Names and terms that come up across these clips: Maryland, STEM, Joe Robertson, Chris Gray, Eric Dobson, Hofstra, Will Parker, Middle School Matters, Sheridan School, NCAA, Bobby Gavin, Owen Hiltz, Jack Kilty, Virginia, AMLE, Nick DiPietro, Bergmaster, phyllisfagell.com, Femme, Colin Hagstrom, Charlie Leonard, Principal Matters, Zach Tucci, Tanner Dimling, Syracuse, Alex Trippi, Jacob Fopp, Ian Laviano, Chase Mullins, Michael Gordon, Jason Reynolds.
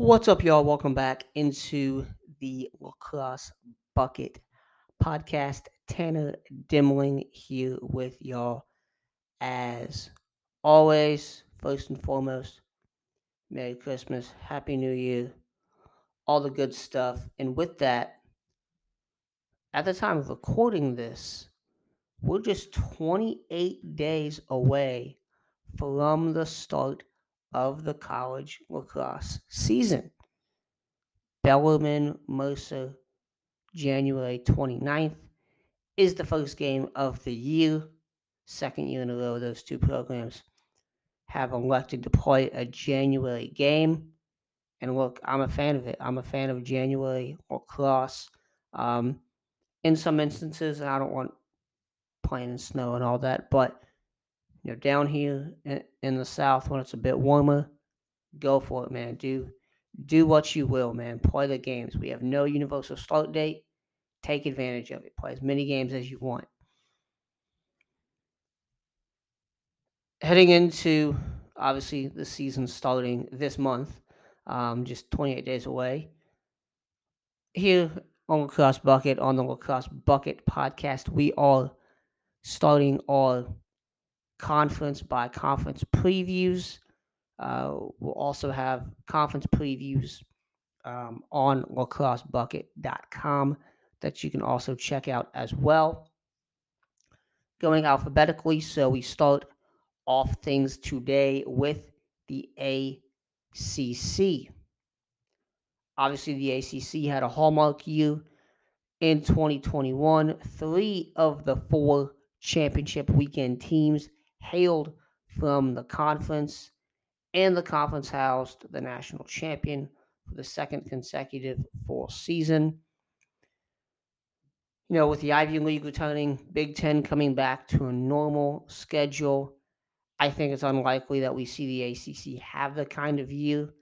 What's up, y'all? Welcome back into the Lacrosse Bucket Podcast. Tanner Dimling here with y'all. As always, first and foremost, Merry Christmas, Happy New Year, all the good stuff. And with that, at the time of recording this, we're just 28 days away from the start of the college lacrosse season. Bellarmine-Mercer, January 29th, is the first game of the year. Second year in a row, those two programs have elected to play a January game. And look, I'm a fan of it. I'm a fan of January lacrosse. In some instances, I don't want playing in snow and all that, but you know, down here in the South when it's a bit warmer, go for it, man. Do what you will, man. Play the games. We have no universal start date. Take advantage of it. Play as many games as you want. Heading into, obviously, the season starting this month, just 28 days away. Here on Lacrosse Bucket, on the Lacrosse Bucket Podcast, we are starting our conference by conference previews. We'll also have conference previews on lacrossebucket.com that you can also check out as well. Going alphabetically, so we start off things today with the ACC. Obviously, the ACC had a hallmark year in 2021. Three of the four championship weekend teams hailed from the conference, and the conference housed the national champion for the second consecutive full season. You know, with the Ivy League returning, Big Ten coming back to a normal schedule, I think it's unlikely that we see the ACC have the kind of year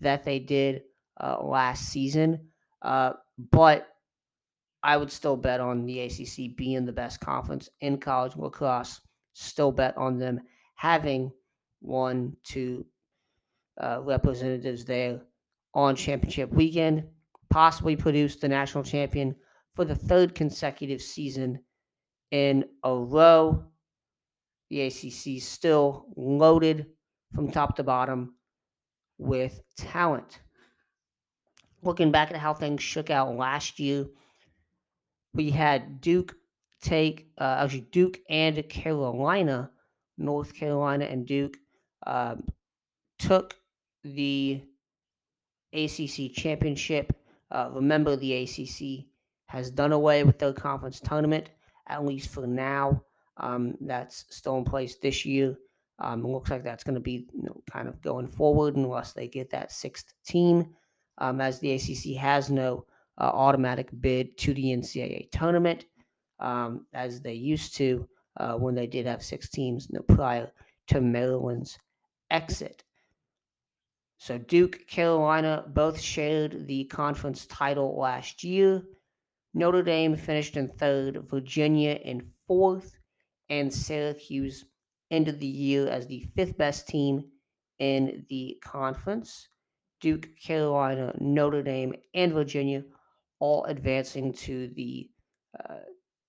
that they did last season. But I would still bet on the ACC being the best conference in college lacrosse. Still bet on them having one, two representatives there on championship weekend, possibly produce the national champion for the third consecutive season in a row. The ACC is still loaded from top to bottom with talent. Looking back at how things shook out last year, we had Duke take, Duke and Carolina, North Carolina and Duke, took the ACC championship. Remember, the ACC has done away with their conference tournament, at least for now. That's still in place this year. It looks like that's going to be kind of going forward unless they get that sixth team, as the ACC has no automatic bid to the NCAA tournament, as they used to when they did have six teams prior to Maryland's exit. So Duke, Carolina both shared the conference title last year. Notre Dame finished in third, Virginia in fourth, and Syracuse ended the year as the fifth best team in the conference. Duke, Carolina, Notre Dame, and Virginia all advancing to the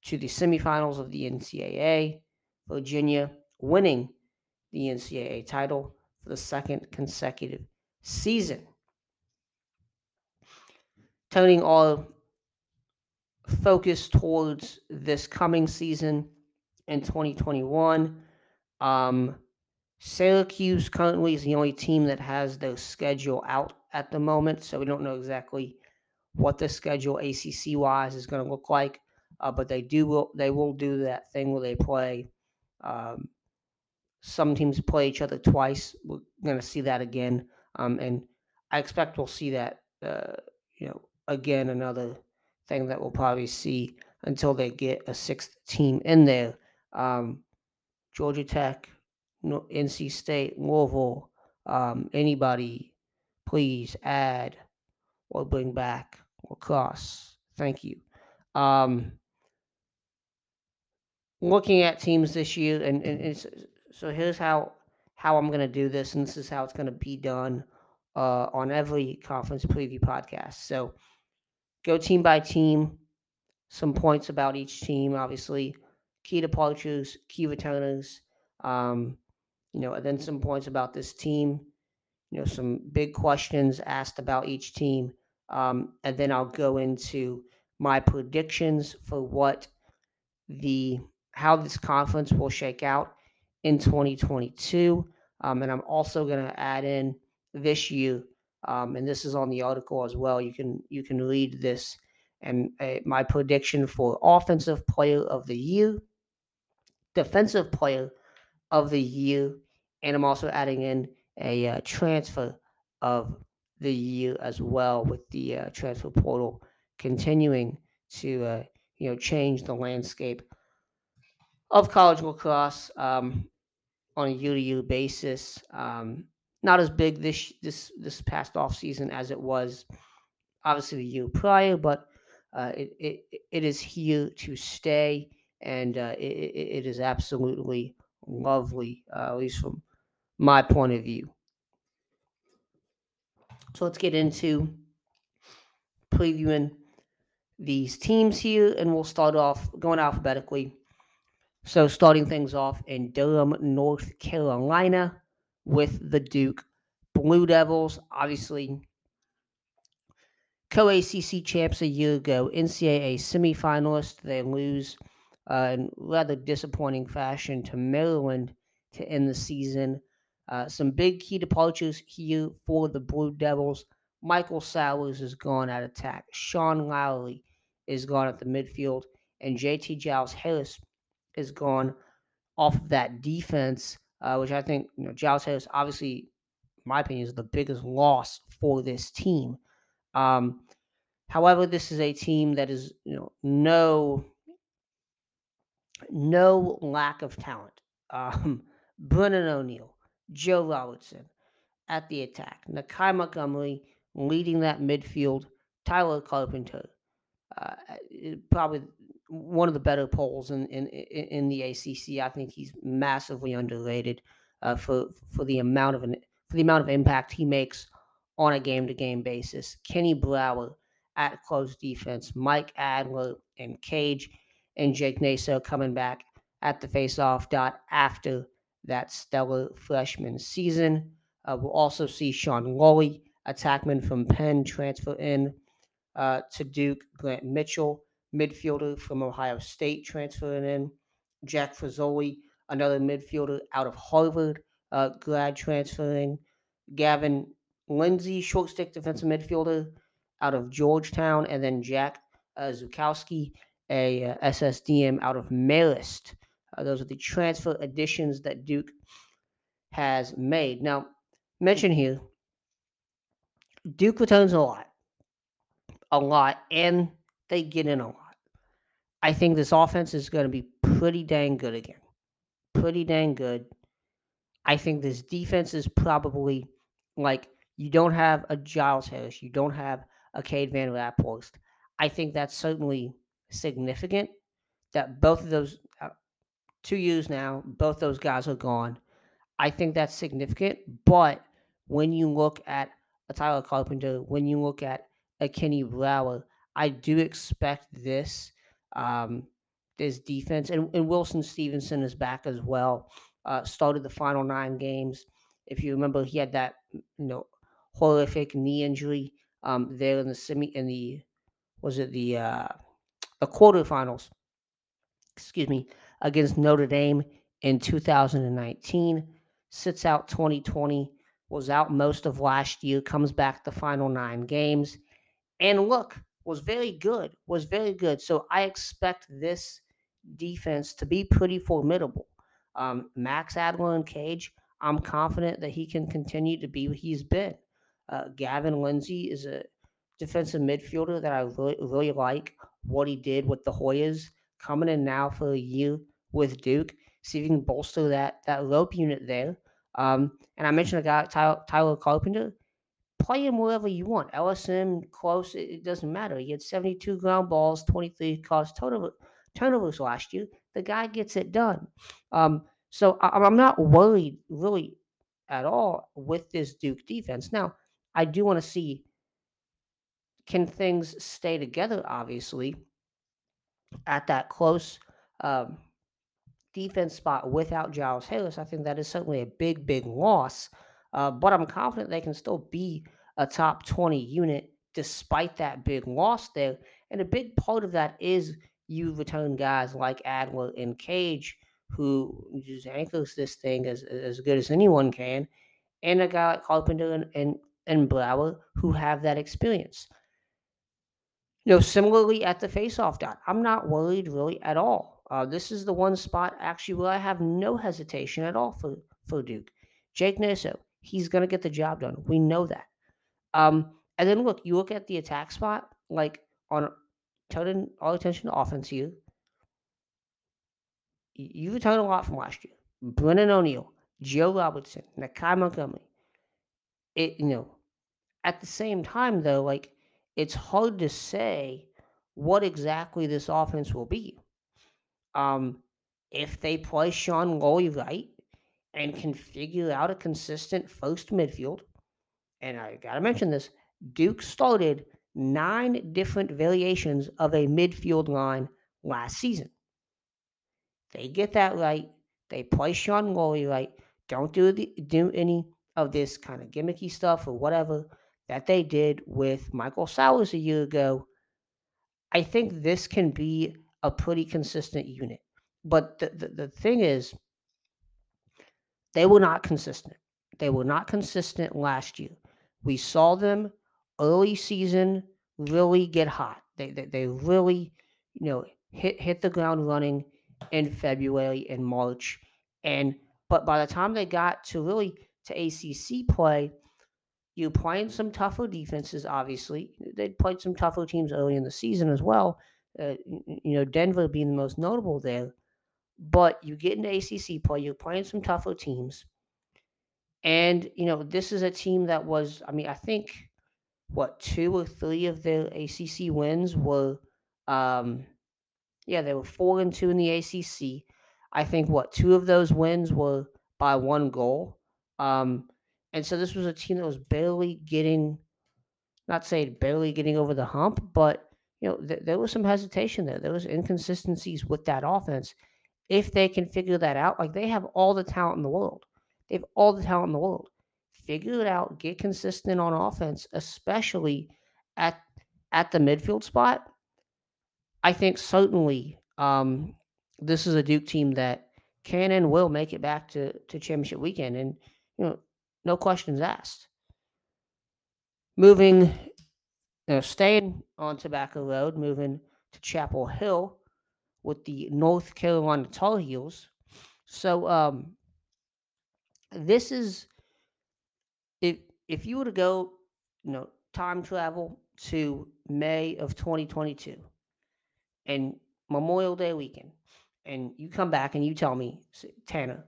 semifinals of the NCAA. Virginia winning the NCAA title for the second consecutive season. Turning our focus towards this coming season in 2021, Syracuse currently is the only team that has their schedule out at the moment, so we don't know exactly what the schedule ACC-wise is going to look like, but they will do that thing where they play. Some teams play each other twice. We're going to see that again, and I expect we'll see that again, another thing that we'll probably see until they get a sixth team in there. Georgia Tech, NC State, Louisville, anybody, please add or bring back lacrosse. Thank you. Looking at teams this year, and so here's how I'm going to do this, and this is how it's going to be done on every conference preview podcast. So go team by team, some points about each team, obviously, key departures, key returners, and then some points about this team, some big questions asked about each team. And then I'll go into my predictions for how this conference will shake out in 2022. And I'm also going to add in this year, and this is on the article as well. You can read this and my prediction for offensive player of the year, defensive player of the year, and I'm also adding in a transfer of the year as well, with the transfer portal continuing to change the landscape of college lacrosse on a year-to-year basis. Not as big this past offseason as it was, obviously, the year prior, but it is here to stay, and it is absolutely lovely, at least from my point of view. So let's get into previewing these teams here, and we'll start off going alphabetically. So starting things off in Durham, North Carolina, with the Duke Blue Devils. Obviously, co-ACC champs a year ago, NCAA semifinalist. They lose in rather disappointing fashion to Maryland to end the season. Some big key departures here for the Blue Devils. Michael Sowers is gone at attack. Sean Lowry is gone at the midfield. And JT Giles-Harris is gone off of that defense, which I think, Giles-Harris, obviously, in my opinion, is the biggest loss for this team. However, this is a team that is, no lack of talent. Brennan O'Neill, Joe Robertson at the attack, Nakai Montgomery leading that midfield, Tyler Carpenter, probably one of the better polls in the ACC. I think he's massively underrated for the amount of impact he makes on a game-to-game basis. Kenny Brower at close defense, Mike Adler and Cage, and Jake Naso coming back at the face-off dot after that stellar freshman season. We'll also see Sean Lowry, attackman from Penn, transfer in to Duke. Grant Mitchell, midfielder from Ohio State, transferring in. Jack Frizzoli, another midfielder out of Harvard, grad transferring. Gavin Lindsay, short stick defensive midfielder out of Georgetown. And then Jack Zukowski, a SSDM out of Marist. Those are the transfer additions that Duke has made. Now, mention here, Duke returns a lot, and they get in a lot. I think this offense is going to be pretty dang good again. Pretty dang good. I think this defense is probably, you don't have a Giles-Harris. You don't have a Cade Van Raphorst. I think that's certainly significant that both of those, 2 years now, both those guys are gone. I think that's significant, but when you look at a Tyler Carpenter, when you look at a Kenny Brower, I do expect this defense, and Wilson Stevenson is back as well, started the final 9 games. If you remember, he had that horrific knee injury there in the the quarterfinals, against Notre Dame in 2019, sits out 2020, was out most of last year, comes back the final 9 games, and look, was very good. So I expect this defense to be pretty formidable. Max Adler and Cage, I'm confident that he can continue to be what he's been. Gavin Lindsay is a defensive midfielder that I really like what he did with the Hoyas, coming in now for a year with Duke, see if he can bolster that rope unit there. And I mentioned a guy like Tyler Carpenter. Play him wherever you want. LSM, close, it doesn't matter. He had 72 ground balls, 23 caused turnovers last year. The guy gets it done. So I'm not worried really at all with this Duke defense. Now, I do want to see, can things stay together, obviously, at that close defense spot without Giles-Harris. I think that is certainly a big, big loss. But I'm confident they can still be a top 20 unit despite that big loss there. And a big part of that is you return guys like Adler and Cage, who just anchors this thing as good as anyone can, and a guy like Carpenter and Brower who have that experience. You know, similarly at the faceoff dot, I'm not worried really at all. This is the one spot actually where I have no hesitation at all for Duke. Jake Naso, he's going to get the job done. We know that. And then look, you look at the attack spot, like on turning all attention to offense here. You returned a lot from last year. Brennan O'Neill, Joe Robertson, Nakai Montgomery. At the same time though, like it's hard to say what exactly this offense will be. If they play Sean Lowry right and can figure out a consistent first midfield, and I gotta mention this, Duke started 9 different variations of a midfield line last season. They get that right. They play Sean Lowry right. Don't do any of this kind of gimmicky stuff or whatever that they did with Michael Sowers a year ago. I think this can be a pretty consistent unit. But the thing is, they were not consistent. They were not consistent last year. We saw them early season really get hot. They really, hit the ground running in February and March. But by the time they got to ACC play, you're playing some tougher defenses, obviously. They played some tougher teams early in the season as well. Denver being the most notable there. But you get into ACC play, you're playing some tougher teams. And, this is a team that was, I think, 2 or 3 of their ACC wins were, they were 4-2 in the ACC. I think, 2 of those wins were by 1 goal. And so this was a team that was barely getting over the hump, but, there was some hesitation there. There was inconsistencies with that offense. If they can figure that out, they have all the talent in the world. They have all the talent in the world. Figure it out, get consistent on offense, especially at the midfield spot. I think certainly this is a Duke team that can and will make it back to championship weekend, and no questions asked. Moving, staying on Tobacco Road, moving to Chapel Hill with the North Carolina Tar Heels. So this is, if you were to go, time travel to May of 2022 and Memorial Day weekend, and you come back and you tell me, Tanner,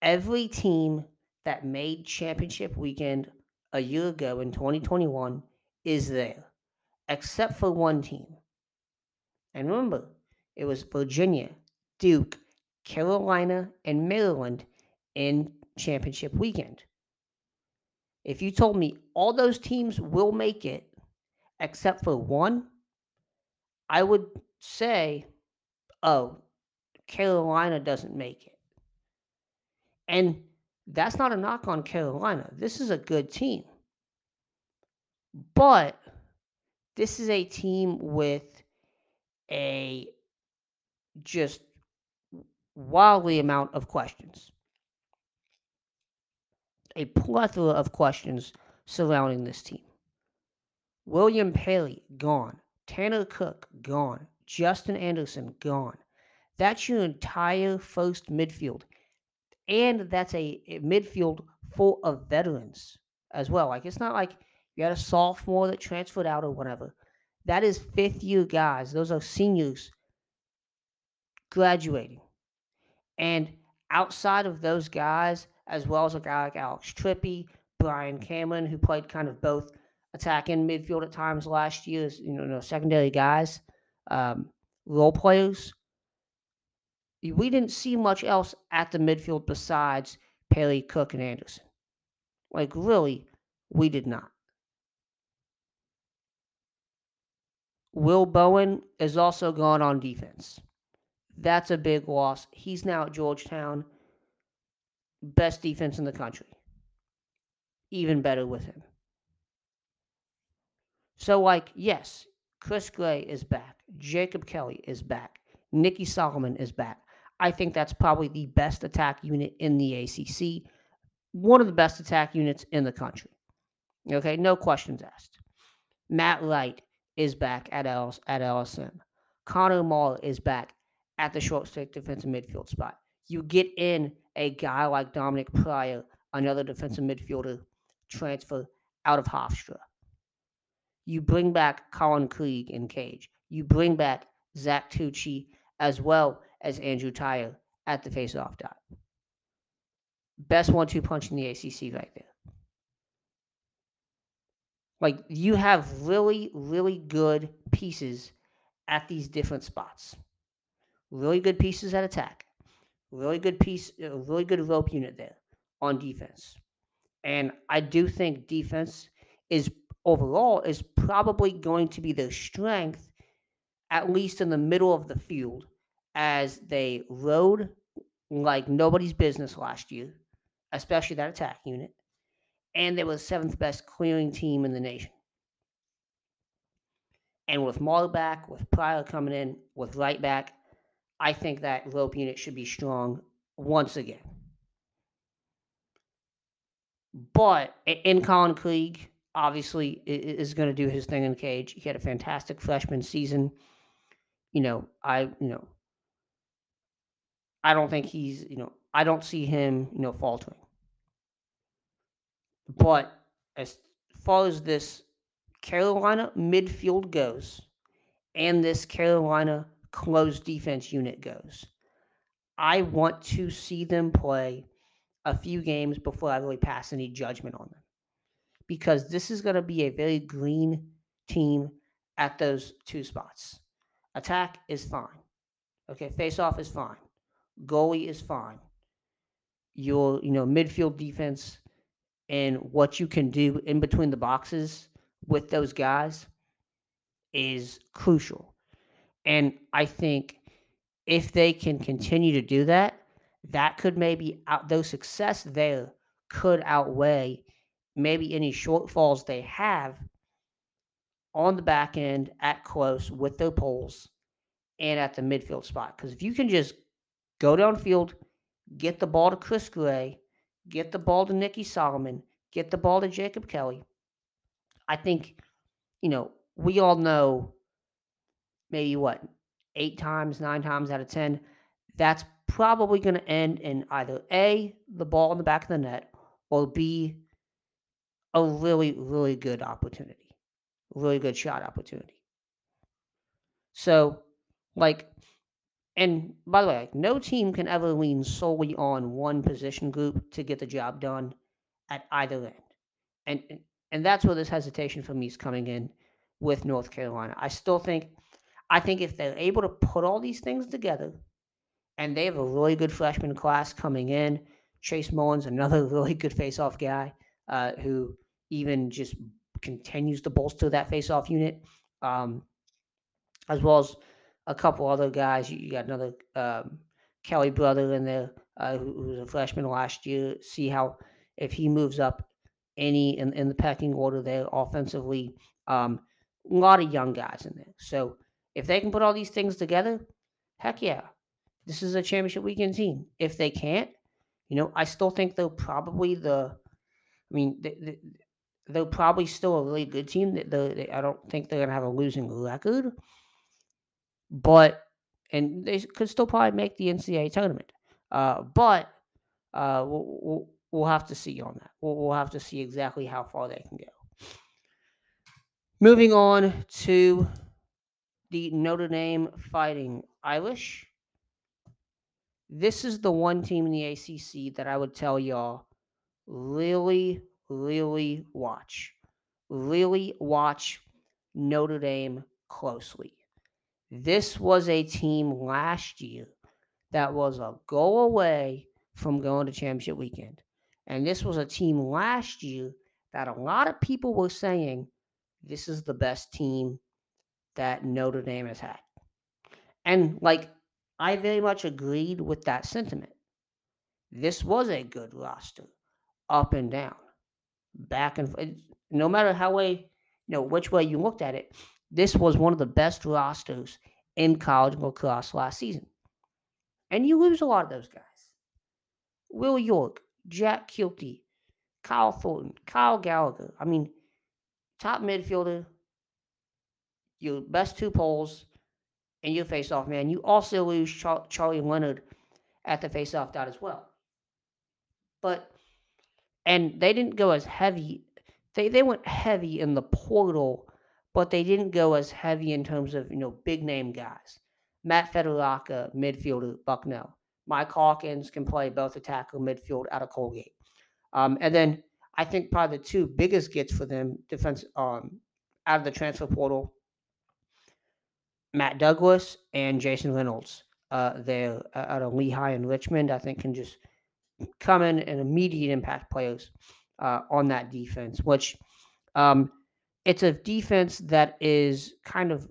every team that made championship weekend a year ago in 2021 is there, except for one team. And remember, it was Virginia, Duke, Carolina, and Maryland in championship weekend. If you told me all those teams will make it except for one, I would say, oh, Carolina doesn't make it. And that's not a knock on Carolina. This is a good team. But this is a team with a just wildly amount of questions. A plethora of questions surrounding this team. William Perry, gone. Tanner Cook, gone. Justin Anderson, gone. That's your entire first midfield. And that's a midfield full of veterans as well. It's not like you had a sophomore that transferred out or whatever. That is fifth-year guys. Those are seniors graduating. And outside of those guys, as well as a guy like Alex Trippi, Brian Cameron, who played kind of both attack and midfield at times last year, secondary guys, role players. We didn't see much else at the midfield besides Perry, Cook, and Anderson. Really, we did not. Will Bowen is also gone on defense. That's a big loss. He's now at Georgetown. Best defense in the country. Even better with him. So, like, yes, Chris Gray is back. Jacob Kelly is back. Nikki Solomon is back. I think that's probably the best attack unit in the ACC. One of the best attack units in the country. Okay, no questions asked. Matt Wright is back at LSM. Connor Moore is back at the short stick defensive midfield spot. You get in a guy like Dominic Pryor, another defensive midfielder transfer out of Hofstra. You bring back Colin Krieg in cage. You bring back Zach Tucci as well as Andrew Tyre at the faceoff dot. Best 1-2 punch in the ACC right there. Like, you have really, really good pieces at these different spots. Really good pieces at attack. Really good rope unit there on defense. And I do think defense is overall is probably going to be their strength, at least in the middle of the field, as they rode like nobody's business last year, especially that attack unit. And they were the seventh best clearing team in the nation. And with Marl back, with Pryor coming in, with Wright back, I think that rope unit should be strong once again. But in Colin Krieg, obviously, is going to do his thing in the cage. He had a fantastic freshman season. I don't think he's, I don't see him, faltering. But as far as this Carolina midfield goes and this Carolina closed defense unit goes, I want to see them play a few games before I really pass any judgment on them. Because this is going to be a very green team at those two spots. Attack is fine. Okay, face-off is fine. Goalie is fine. Your, midfield defense and what you can do in between the boxes with those guys is crucial. And I think if they can continue to do that, that could maybe their success there could outweigh maybe any shortfalls they have on the back end at close with their poles and at the midfield spot. Because if you can just go downfield, get the ball to Chris Gray, get the ball to Nikki Solomon, get the ball to Jacob Kelly, I think, we all know maybe 8 times, 9 times out of 10, that's probably going to end in either A, the ball in the back of the net, or B, a really, really good opportunity. Really good shot opportunity. So, and by the way, no team can ever lean solely on one position group to get the job done at either end. And that's where this hesitation for me is coming in with North Carolina. I think if they're able to put all these things together, and they have a really good freshman class coming in, Chase Mullins, another really good face-off guy, who even just continues to bolster that face-off unit, as well as a couple other guys. You got another Kelly brother in there who was a freshman last year. See how if he moves up any in the pecking order there offensively. A lot of young guys in there. So if they can put all these things together, heck yeah. This is a championship weekend team. If they can't, I still think they're probably they're probably still a really good team. I don't think they're going to have a losing record, and they could still probably make the NCAA tournament. We'll have to see on that. We'll have to see exactly how far they can go. Moving on to the Notre Dame Fighting Irish. This is the one team in the ACC that I would tell y'all, really, really watch. Really watch Notre Dame closely. This was a team last year that was a goal away from going to championship weekend. And this was a team last year that a lot of people were saying, this is the best team that Notre Dame has had. And, like, I very much agreed with that sentiment. This was a good roster, up and down, back and forth. No matter how way, which way you looked at it, this was one of the best rosters in college lacrosse last season. And you lose a lot of those guys. Will York, Jack Kilty, Kyle Thornton, Kyle Gallagher. I mean, top midfielder, your best two poles, and your face-off man. You also lose Charlie Leonard at the face-off dot as well. But, and they didn't go as heavy. They went heavy in the portal, but they didn't go as heavy in terms of, big-name guys. Matt Federica, midfielder, Bucknell. Mike Hawkins can play both attack or midfield out of Colgate. And then I think probably the two biggest gets for them, defense out of the transfer portal, Matt Douglas and Jason Reynolds. They're out of Lehigh and Richmond, I think, can just come in and immediate impact players on that defense, which it's a defense that is kind of,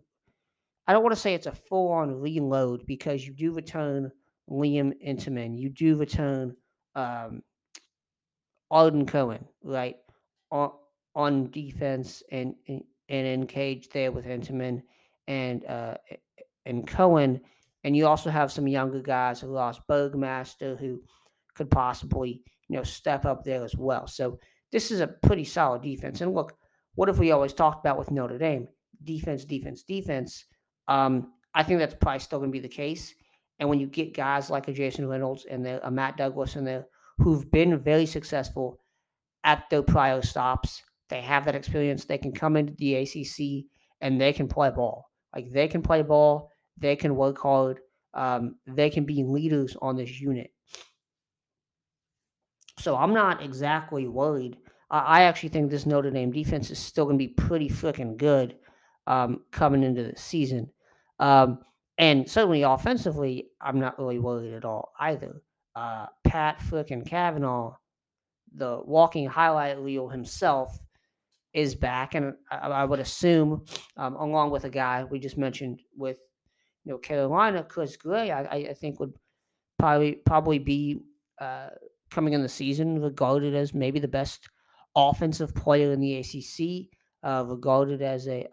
I don't want to say it's a full-on reload because you do return Liam Intamin. You do return Arden Cohen, right, on defense and in cage there with Intamin and Cohen. And you also have some younger guys who lost Bergmaster who could possibly, step up there as well. So this is a pretty solid defense. And look, what if we always talked about with Notre Dame? Defense. I think that's probably still going to be the case. And when you get guys like a Jason Reynolds and a Matt Douglas in there who've been very successful at their prior stops, they have that experience. They can come into the ACC and they can play ball. Like, they can play ball. They can work hard. They can be leaders on this unit. So I'm not exactly worried. I actually think this Notre Dame defense is still going to be pretty freaking good coming into the season. And certainly offensively, I'm not really worried at all either. Pat frickin' Kavanaugh, the walking highlight reel himself, is back. And I would assume, along with a guy we just mentioned with Carolina, Chris Gray, I think would probably be coming in the season regarded as maybe the best offensive player in the ACC, regarded as a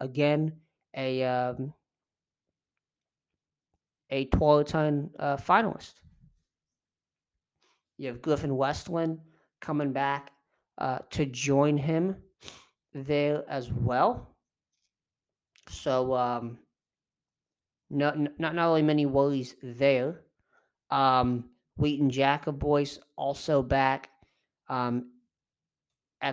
12-ton finalist. You have Griffin Westland coming back to join him there as well. So not really many worries there. Wheaton Jacobois also back at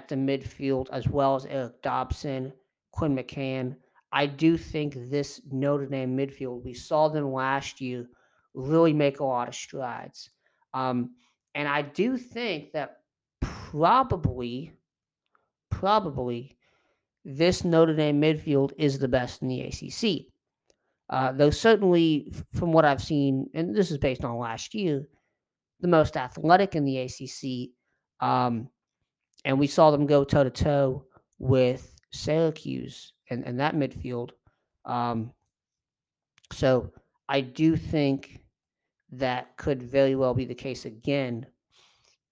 the midfield, as well as Eric Dobson, Quinn McCann. I do think this Notre Dame midfield, we saw them last year really make a lot of strides. And I do think that probably this Notre Dame midfield is the best in the ACC. Though certainly from what I've seen, and this is based on last year, the most athletic in the ACC. And we saw them go toe-to-toe with Syracuse and that midfield. So I do think that could very well be the case again.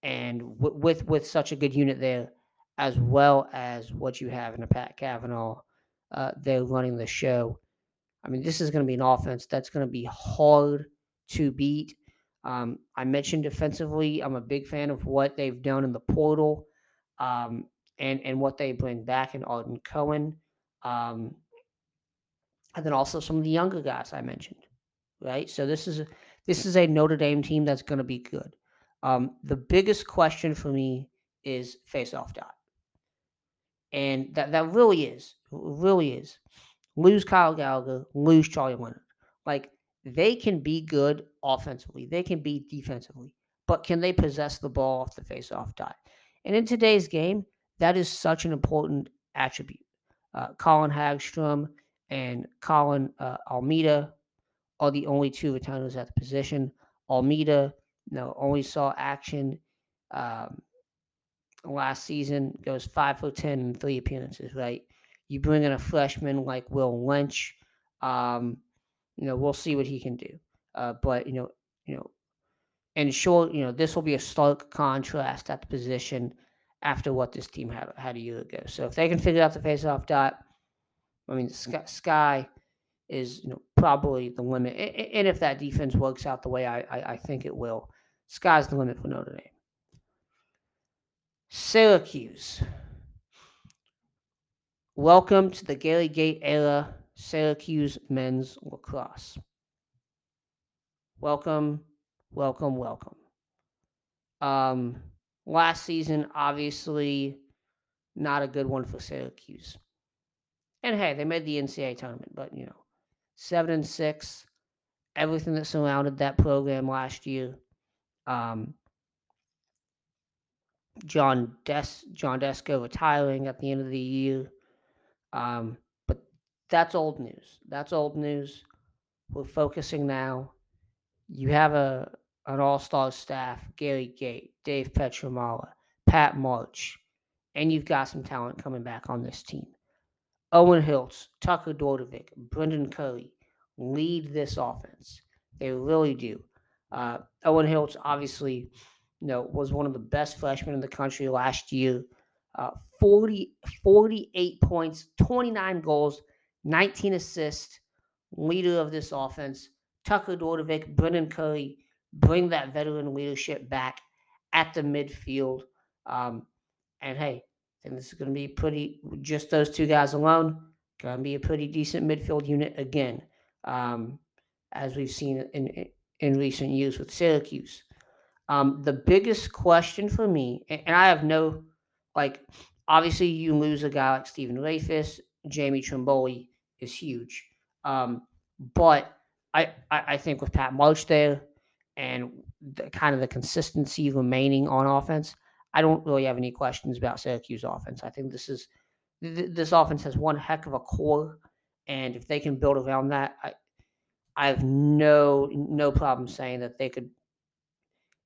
And with such a good unit there, as well as what you have in a Pat Kavanaugh, they're running the show. I mean, this is going to be an offense that's going to be hard to beat. I mentioned defensively, I'm a big fan of what they've done in the portal and what they bring back in Arden Cohen. And then also some of the younger guys I mentioned, right? So this is a Notre Dame team that's going to be good. The biggest question for me is face-off dot. And that really is. Lose Kyle Gallagher, lose Charlie Leonard. Like, they can be good offensively. They can be defensively. But can they possess the ball off the face-off dot? And in today's game, that is such an important attribute. Colin Hagstrom and Colin Almeida are the only two returners at the position. Almeida, only saw action last season. Goes 5 for 10 in 3 appearances, right? You bring in a freshman like Will Lynch, We'll see what he can do. But this will be a stark contrast at the position after what this team had a year ago. So if they can figure out the faceoff dot, I mean, sky is probably the limit. And if that defense works out the way I think it will, sky's the limit for Notre Dame. Syracuse. Welcome to the Gary Gate era Syracuse men's lacrosse. Welcome. Last season, obviously, not a good one for Syracuse. And hey, they made the NCAA tournament, but 7-6, everything that surrounded that program last year. John Desko retiring at the end of the year. But that's old news. We're focusing now. You have an all-star staff, Gary Gate, Dave Petromala, Pat March, and you've got some talent coming back on this team. Owen Hiltz, Tucker Dordovic, Brendan Curry lead this offense. They really do. Owen Hiltz, obviously, was one of the best freshmen in the country last year. 48 points, 29 goals, 19 assists, leader of this offense. Tucker Dordovic, Brendan Curry, bring that veteran leadership back at the midfield. And this is going to be just those two guys alone, going to be a pretty decent midfield unit again, as we've seen in recent years with Syracuse. The biggest question for me, and I have no, obviously you lose a guy like Stephen Rafis, Jamie Trimboli is huge. But I think with Pat March there and the consistency remaining on offense, I don't really have any questions about Syracuse offense. I think this offense has one heck of a core, and if they can build around that, I have no problem saying that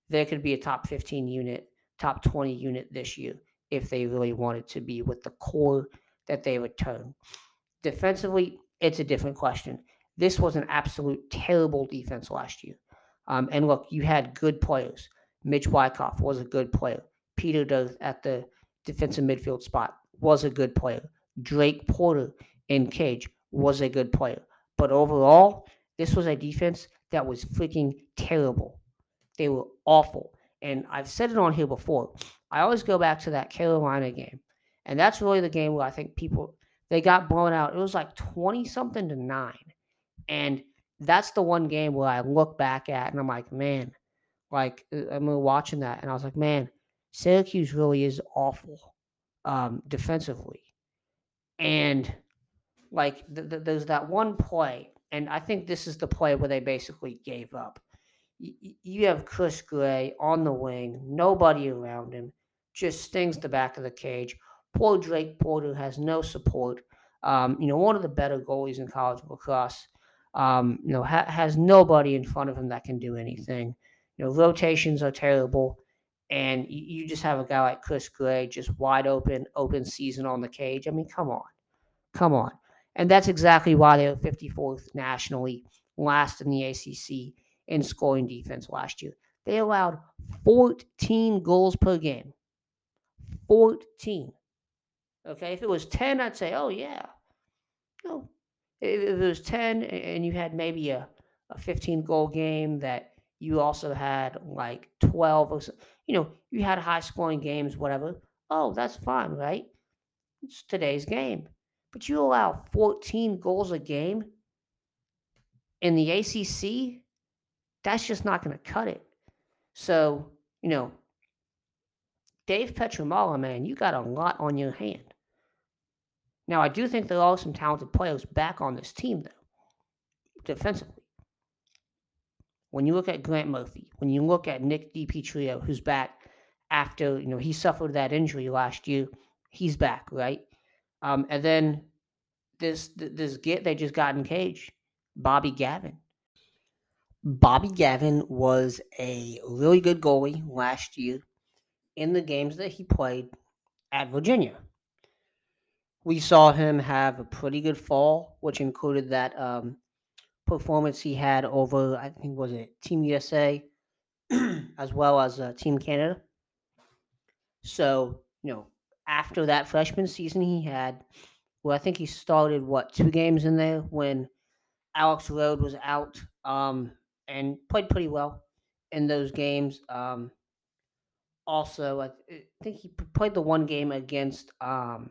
they could be a top 15 unit, top 20 unit this year if they really wanted to be with the core that they return. Defensively, it's a different question. This was an absolute terrible defense last year. And look, you had good players. Mitch Wyckoff was a good player. Peter Doth at the defensive midfield spot was a good player. Drake Porter in cage was a good player. But overall, this was a defense that was freaking terrible. They were awful. And I've said it on here before. I always go back to that Carolina game. And that's really the game where I think people, they got blown out. It was 20-something to 9. And that's the one game where I look back at and I'm like, man, I remember watching that. And I was like, man, Syracuse really is awful defensively. And there's that one play. And I think this is the play where they basically gave up. You have Chris Gray on the wing, nobody around him, just stings the back of the cage. Poor Drake Porter has no support. One of the better goalies in college lacrosse. Has nobody in front of him that can do anything. Rotations are terrible, and you just have a guy like Chris Gray just wide open season on the cage. I mean, come on. And that's exactly why they were 54th nationally, last in the ACC in scoring defense last year. They allowed 14 goals per game. 14. Okay, if it was 10, I'd say, oh, yeah. No. If it was 10 and you had maybe a 15-goal game that you also had 12 or something, you had high-scoring games, whatever. Oh, that's fine, right? It's today's game. But you allow 14 goals a game in the ACC? That's just not going to cut it. So, Dave Petromala, man, you got a lot on your hand. Now, I do think there are some talented players back on this team, though, defensively. When you look at Grant Murphy, when you look at Nick DiPietro, who's back after, he suffered that injury last year, he's back, right? And then this get they just got in cage, Bobby Gavin. Bobby Gavin was a really good goalie last year in the games that he played at Virginia. we saw him have a pretty good fall, which included that performance he had over, I think, was it Team USA as well as Team Canada. So, you know, after that freshman season he had, well, I think he started, two games in there when Alex Rhode was out, and played pretty well in those games. Also, I think he played the one game against Army,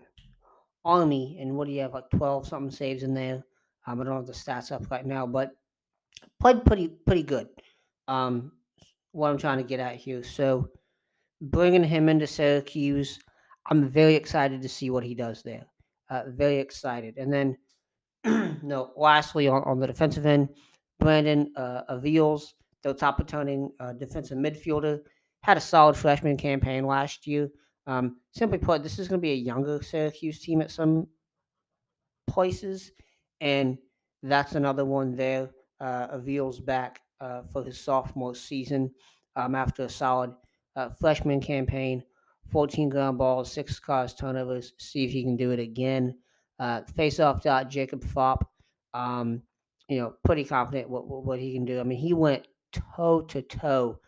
and what do you have, 12-something saves in there? I don't have the stats up right now, but played pretty good, what I'm trying to get at here. So bringing him into Syracuse, I'm very excited to see what he does there. Very excited. And then, lastly, on the defensive end, Brandon Aviles, their top-returning defensive midfielder, had a solid freshman campaign last year. Simply put, this is going to be a younger Syracuse team at some places, and that's another one there. Aviles back for his sophomore season after a solid freshman campaign, 14 ground balls, 6 caused turnovers. See if he can do it again. Face-off dot, Jacob Fopp, pretty confident what he can do. I mean, he went toe-to-toe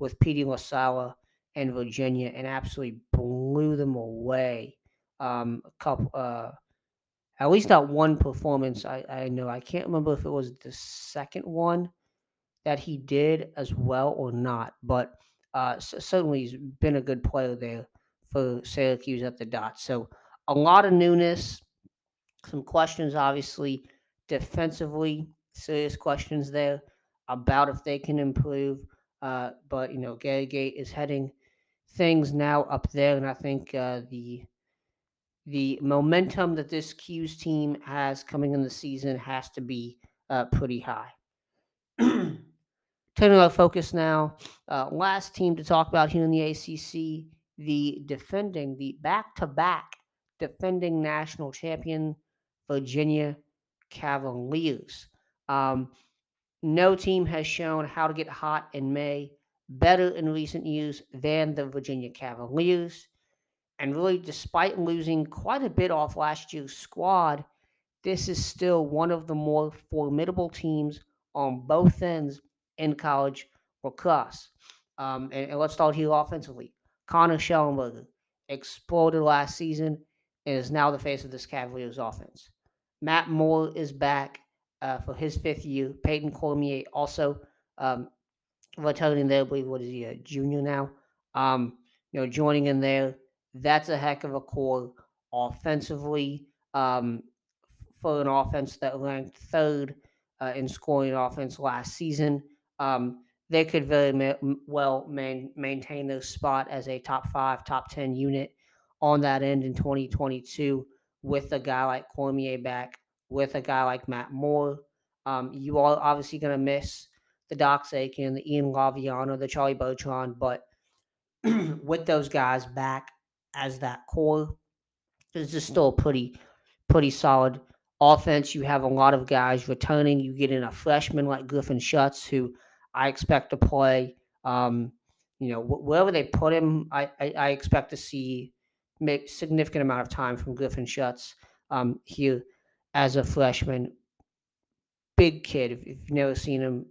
with Petey LaSala and Virginia and absolutely blew them away. At least that one performance, I know. I can't remember if it was the second one that he did as well or not, but certainly he's been a good player there for Syracuse at the dot. So a lot of newness, some questions, obviously, defensively, serious questions there about if they can improve. But, Gary Gate is heading things now up there, and I think the momentum that this Q's team has coming in the season has to be pretty high. Turning our focus now, last team to talk about here in the ACC, the back-to-back defending national champion, Virginia Cavaliers. No team has shown how to get hot in May better in recent years than the Virginia Cavaliers. And really, despite losing quite a bit off last year's squad, this is still one of the more formidable teams on both ends in college lacrosse. And let's start here offensively. Connor Schellenberger exploded last season and is now the face of this Cavaliers offense. Matt Moore is back for his 5th year. Peyton Cormier also returning there, I believe, what is he, a junior now? Joining in there. That's a heck of a core offensively for an offense that ranked 3rd in scoring offense last season. They could very well maintain their spot as a top 5, top 10 unit on that end in 2022 with a guy like Cormier back, with a guy like Matt Moore. You are obviously going to miss the Dox Aiken, the Ian Laviano, the Charlie Bertrand, but with those guys back as that core, this is still a pretty solid offense. You have a lot of guys returning. You get in a freshman like Griffin Schutz, who I expect to play. Wherever they put him, I expect to see a significant amount of time from Griffin Schutz here as a freshman. Big kid, if you've never seen him,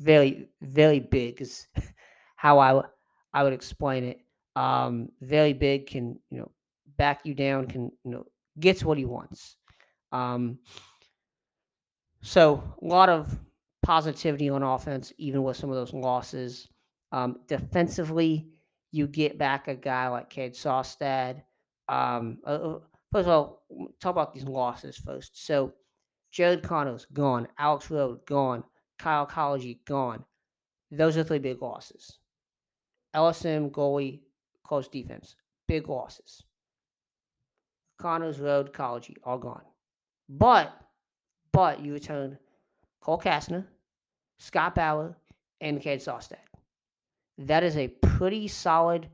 very, very big is how I would explain it. Very big, can, back you down, can, gets what he wants. So a lot of positivity on offense, even with some of those losses. Defensively, you get back a guy like Cade Saustad. First of all, talk about these losses first. So Jared Connors, gone. Alex Rhode, gone. Kyle Gallagher, gone. Those are 3 big losses. LSM, goalie, close defense. Big losses. Connors, Road, College, all gone. But you return Cole Kastner, Scott Bauer, and Cade Saustad. That is a pretty solid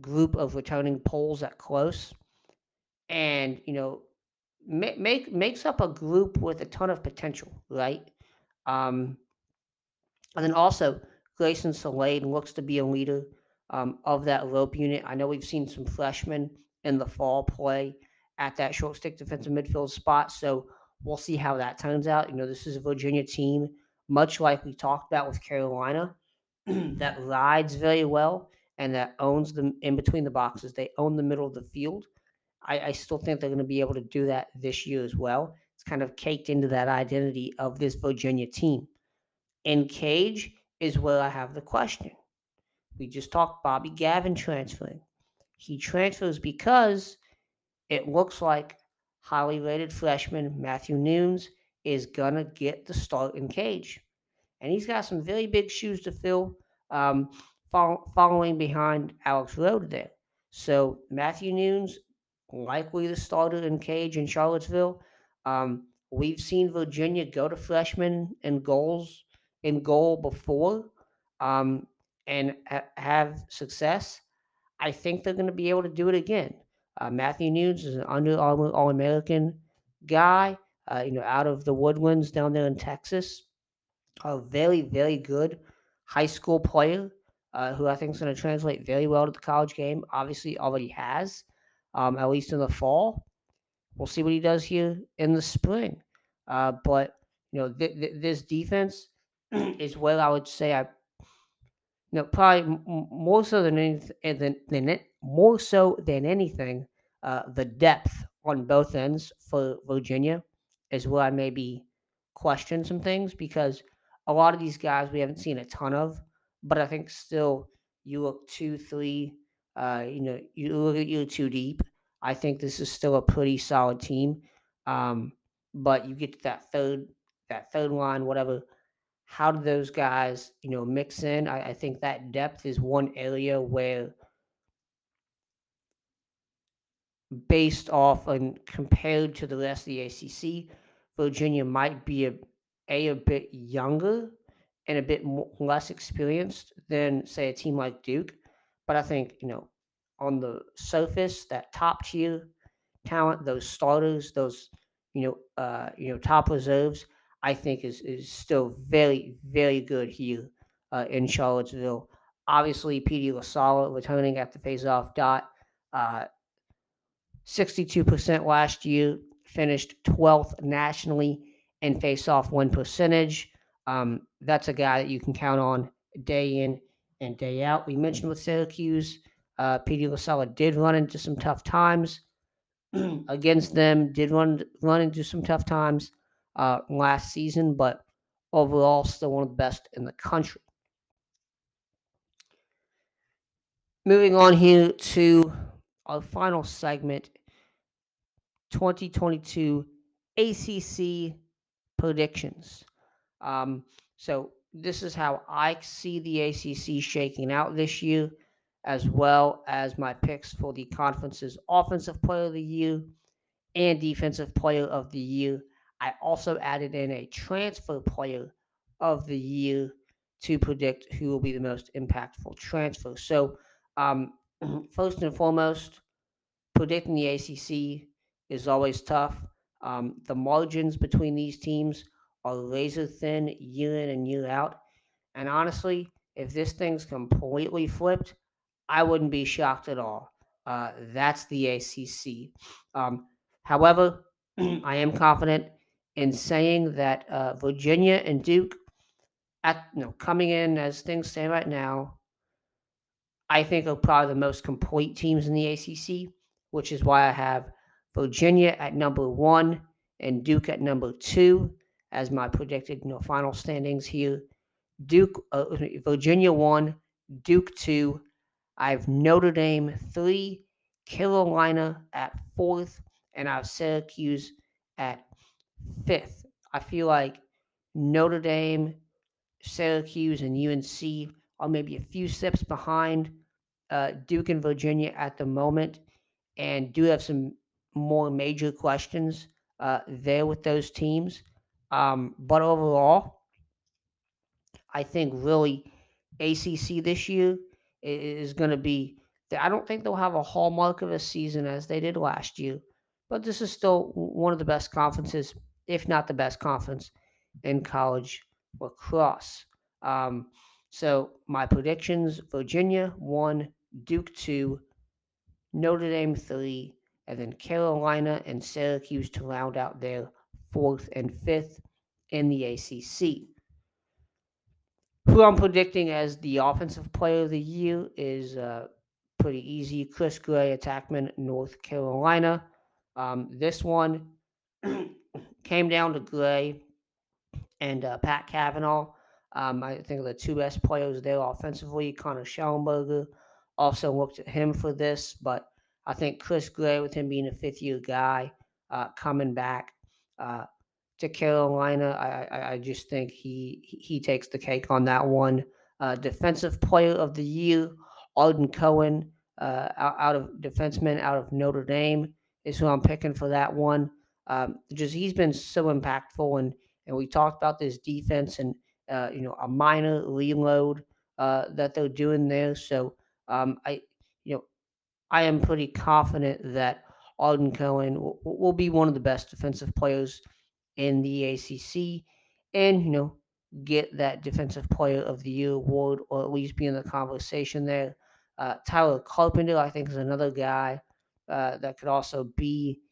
group of returning polls at close. And, makes up a group with a ton of potential, right? And then also, Grayson Slade looks to be a leader of that rope unit. I know we've seen some freshmen in the fall play at that short stick defensive midfield spot. So we'll see how that turns out. You know, this is a Virginia team, much like we talked about with Carolina, that rides very well and that owns them in between the boxes. They own the middle of the field. I still think they're going to be able to do that this year as well. It's kind of caked into that identity of this Virginia team. In Cage is where I have the question. We just talked Bobby Gavin transferring. He transfers because it looks like highly rated freshman Matthew Nunes is going to get the start in Cage. And he's got some very big shoes to fill following behind Alex Rhode there. So Matthew Nunes, likely the starter in Cage in Charlottesville. We've seen Virginia go to freshmen in goal before and have success. I think they're going to be able to do it again. Matthew Nunes is an Under Armour All-American guy, out of the Woodlands down there in Texas. A very, very good high school player who I think is going to translate very well to the college game. Obviously already has, at least in the fall. We'll see what he does here in the spring. But this defense is where I would say probably more so than anything, the depth on both ends for Virginia is where I maybe question some things, because a lot of these guys we haven't seen a ton of, but I think still you look 2-3, you're too deep. I think this is still a pretty solid team. But you get to that third line, whatever. How do those guys, mix in? I think that depth is one area where, based off and compared to the rest of the ACC, Virginia might be a bit younger and a bit less experienced than, say, a team like Duke. But I think, on the surface, that top-tier talent, those starters, those, top reserves, I think is still very, very good here in Charlottesville. Obviously, P.D. LaSala returning at the faceoff dot. 62% last year, finished 12th nationally in faceoff win percentage. That's a guy that you can count on day in and day out. We mentioned with Syracuse, P.D. LaSala did run into some tough times against them, did run into some tough times last season, but overall still one of the best in the country. Moving on here to our final segment, 2022 ACC predictions. So this is how I see the ACC shaking out this year, as well as my picks for the conference's Offensive Player of the Year and Defensive Player of the Year. I also added in a transfer player of the year to predict who will be the most impactful transfer. So first and foremost, predicting the ACC is always tough. The margins between these teams are razor thin year in and year out. And honestly, if this thing's completely flipped, I wouldn't be shocked at all. That's the ACC. However, I am confident in saying that Virginia and Duke, coming in as things stand right now, I think are probably the most complete teams in the ACC, which is why I have Virginia at number 1 and Duke at number 2 as my predicted final standings here. Virginia 1, Duke 2. I have Notre Dame 3, Carolina at 4th, and I have Syracuse at 5th. I feel like Notre Dame, Syracuse, and UNC are maybe a few steps behind Duke and Virginia at the moment, and do have some more major questions there with those teams. But overall, I think really ACC this year is going to be – I don't think they'll have a hallmark of a season as they did last year, but this is still one of the best conferences, if not the best conference, in college lacrosse. So my predictions, Virginia 1, Duke 2, Notre Dame 3, and then Carolina and Syracuse to round out their 4th and 5th in the ACC. Who I'm predicting as the Offensive Player of the Year is pretty easy. Chris Gray, attackman, North Carolina. This one came down to Gray and Pat Kavanaugh. I think the two best players there offensively. Connor Schellenberger also looked at him for this, but I think Chris Gray, with him being a fifth-year guy, coming back to Carolina, I just think he takes the cake on that one. Defensive Player of the Year, Arden Cohen, defenseman out of Notre Dame, is who I'm picking for that one. Just he's been so impactful, and we talked about this defense and a minor reload that they're doing there. So I am pretty confident that Arden Cohen will be one of the best defensive players in the ACC, and get that Defensive Player of the Year award, or at least be in the conversation there. Tyler Carpenter, I think, is another guy that could also be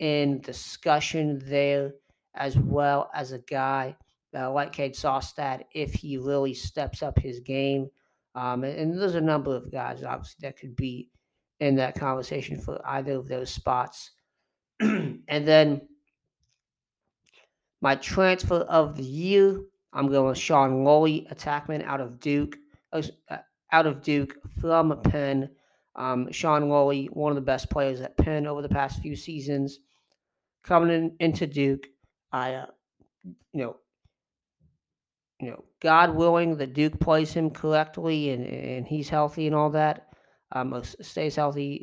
in discussion there, as well as a guy like Cade Sostad if he really steps up his game. And there's a number of guys, obviously, that could be in that conversation for either of those spots. And then my Transfer of the Year, I'm going with Sean Lowry, attackman out of Duke from Penn. Sean Lowry, one of the best players at Penn over the past few seasons. Coming into Duke, I God willing that Duke plays him correctly and he's healthy and all that, stays healthy.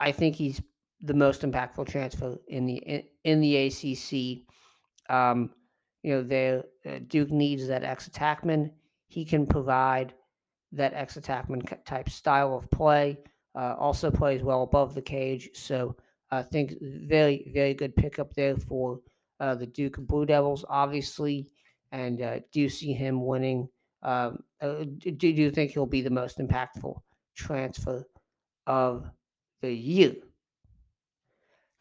I think he's the most impactful transfer in the ACC. Duke needs that ex-attackman. He can provide that ex-attackman type style of play. Also plays well above the cage. So I think very, very good pickup there for the Duke Blue Devils, obviously. And do see him winning. Do you think he'll be the most impactful transfer of the year?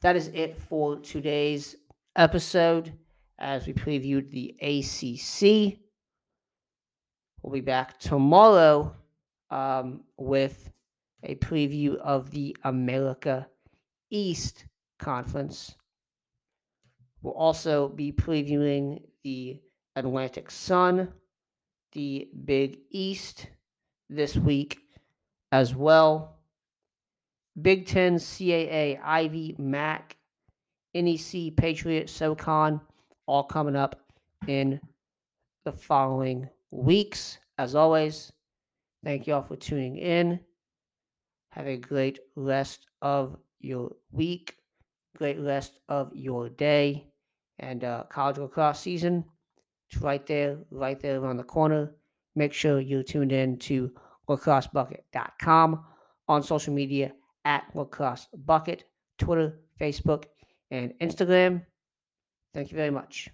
That is it for today's episode, as we previewed the ACC. We'll be back tomorrow with a preview of the America East Conference. We'll also be previewing the Atlantic Sun, the Big East this week as well. Big Ten, CAA, Ivy, MAC, NEC, Patriot, SoCon, all coming up in the following weeks. As always, thank you all for tuning in. Have a great rest of your week, great rest of your day, and college lacrosse season. It's right there around the corner. Make sure you're tuned in to lacrossebucket.com, on social media at Lacrosse Bucket, Twitter, Facebook, and Instagram. Thank you very much.